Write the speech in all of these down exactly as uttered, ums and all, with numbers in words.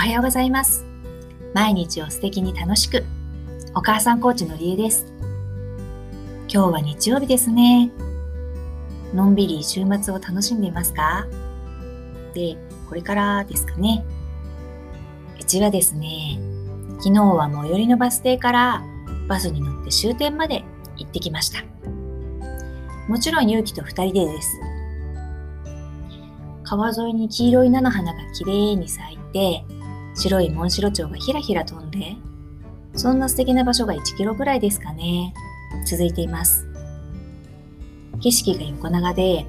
おはようございます。毎日を素敵に楽しく、お母さんコーチのりえです。今日は日曜日ですね。のんびり週末を楽しんでいますか？で、これからですかね。うちはですね、昨日は最寄りのバス停からバスに乗って終点まで行ってきました。もちろんゆうきとふたりでです。川沿いに黄色い菜の花がきれいに咲いて、白いモンシロチョウがひらひら飛んで、そんな素敵な場所がいちキロぐらいですかね、続いています。景色が横長で、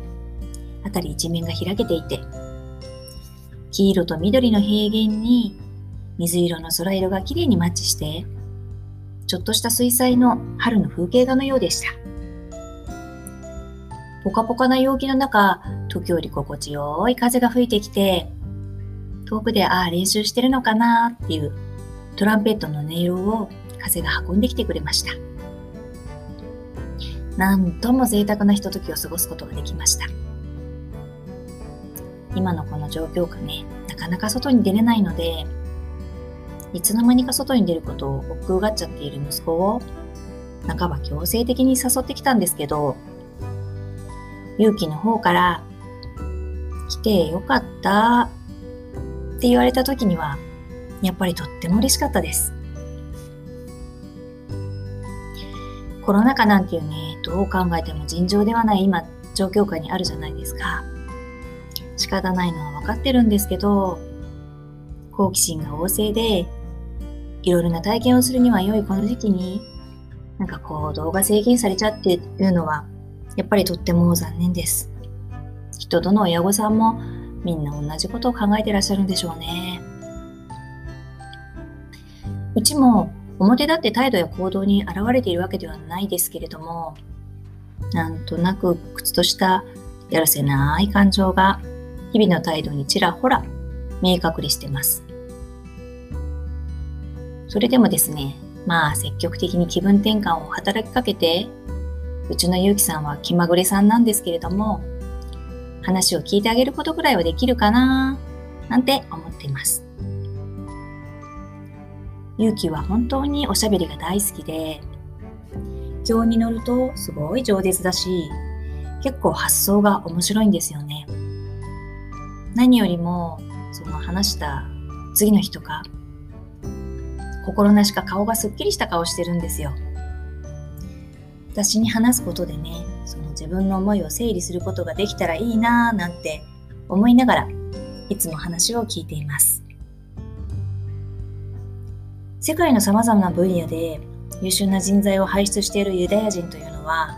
辺り一面が開けていて、黄色と緑の平原に水色の空色がきれいにマッチして、ちょっとした水彩の春の風景画のようでした。ポカポカな陽気の中、時折心地よい風が吹いてきて、遠くでああ練習してるのかなっていうトランペットの音色を風が運んできてくれました。なんとも贅沢なひとときを過ごすことができました。今のこの状況下ね、なかなか外に出れないので、いつの間にか外に出ることを億劫がっちゃっている息子を半ば強制的に誘ってきたんですけど、勇気の方から来てよかったって言われた時には、やっぱりとっても嬉しかったです。コロナ禍なんていうね、どう考えても尋常ではない今状況下にあるじゃないですか。仕方ないのは分かってるんですけど、好奇心が旺盛でいろいろな体験をするには良いこの時期に、なんか行動が制限されちゃっていうのはやっぱりとっても残念です。きっとどの親御さんもみんな同じことを考えてらっしゃるんでしょうね。うちも表立って態度や行動に現れているわけではないですけれども、なんとなくくつとしたやるせない感情が日々の態度にちらほら見え隠れしてます。それでもですね、まあ積極的に気分転換を働きかけて、うちのゆうきさんは気まぐれさんなんですけれども、話を聞いてあげることぐらいはできるかななんて思っています。ゆうきは本当におしゃべりが大好きで、興に乗るとすごい饒舌だし、結構発想が面白いんですよね。何よりもその話した次の日とか、心なしか顔がすっきりした顔してるんですよ。私に話すことでね、その自分の思いを整理することができたらいいなぁなんて思いながら、いつも話を聞いています。世界のさまざまな分野で優秀な人材を輩出しているユダヤ人というのは、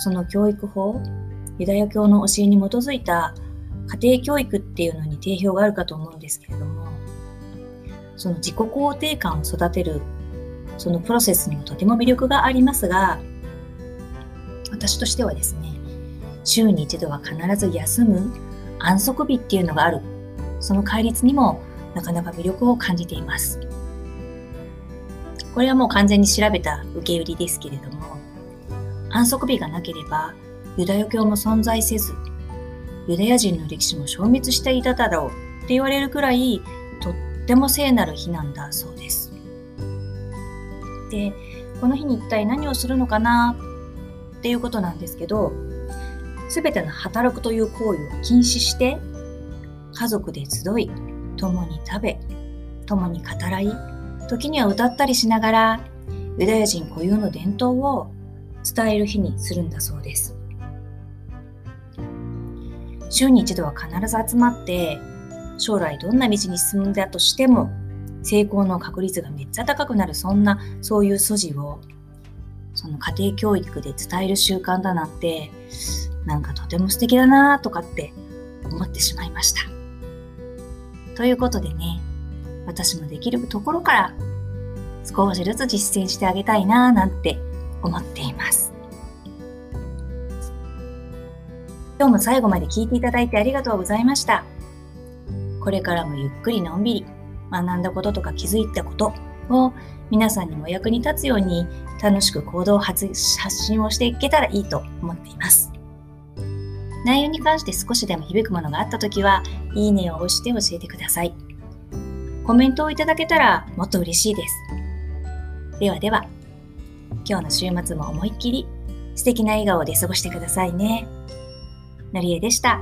その教育法、ユダヤ教の教えに基づいた家庭教育っていうのに定評があるかと思うんですけれども、その自己肯定感を育てる、そのプロセスにもとても魅力がありますが、私としてはですね、週に一度は必ず休む安息日っていうのがある、その戒律にもなかなか魅力を感じています。これはもう完全に調べた受け売りですけれども、安息日がなければユダヤ教も存在せず、ユダヤ人の歴史も消滅していただろうって言われるくらい、とっても聖なる日なんだそうです。で、この日に一体何をするのかなっていうことなんですけど、すべての働くという行為を禁止して、家族で集い、共に食べ、共に語らい、時には歌ったりしながらユダヤ人固有の伝統を伝える日にするんだそうです。週に一度は必ず集まって、将来どんな道に進んだとしても成功の確率がめっちゃ高くなる、そんなそういう素地をその家庭教育で伝える習慣だなんて、なんかとても素敵だなとかって思ってしまいました。ということでね、私もできるところから少しずつ実践してあげたいななんて思っています。今日も最後まで聞いていただいてありがとうございました。これからもゆっくりのんびり、学んだこととか気づいたことを皆さんにも役に立つように、楽しく行動発信をしていけたらいいと思っています。内容に関して少しでも響くものがあったときは、いいねを押して教えてください。コメントをいただけたらもっと嬉しいです。ではでは、今日の週末も思いっきり素敵な笑顔で過ごしてくださいね。のりえでした。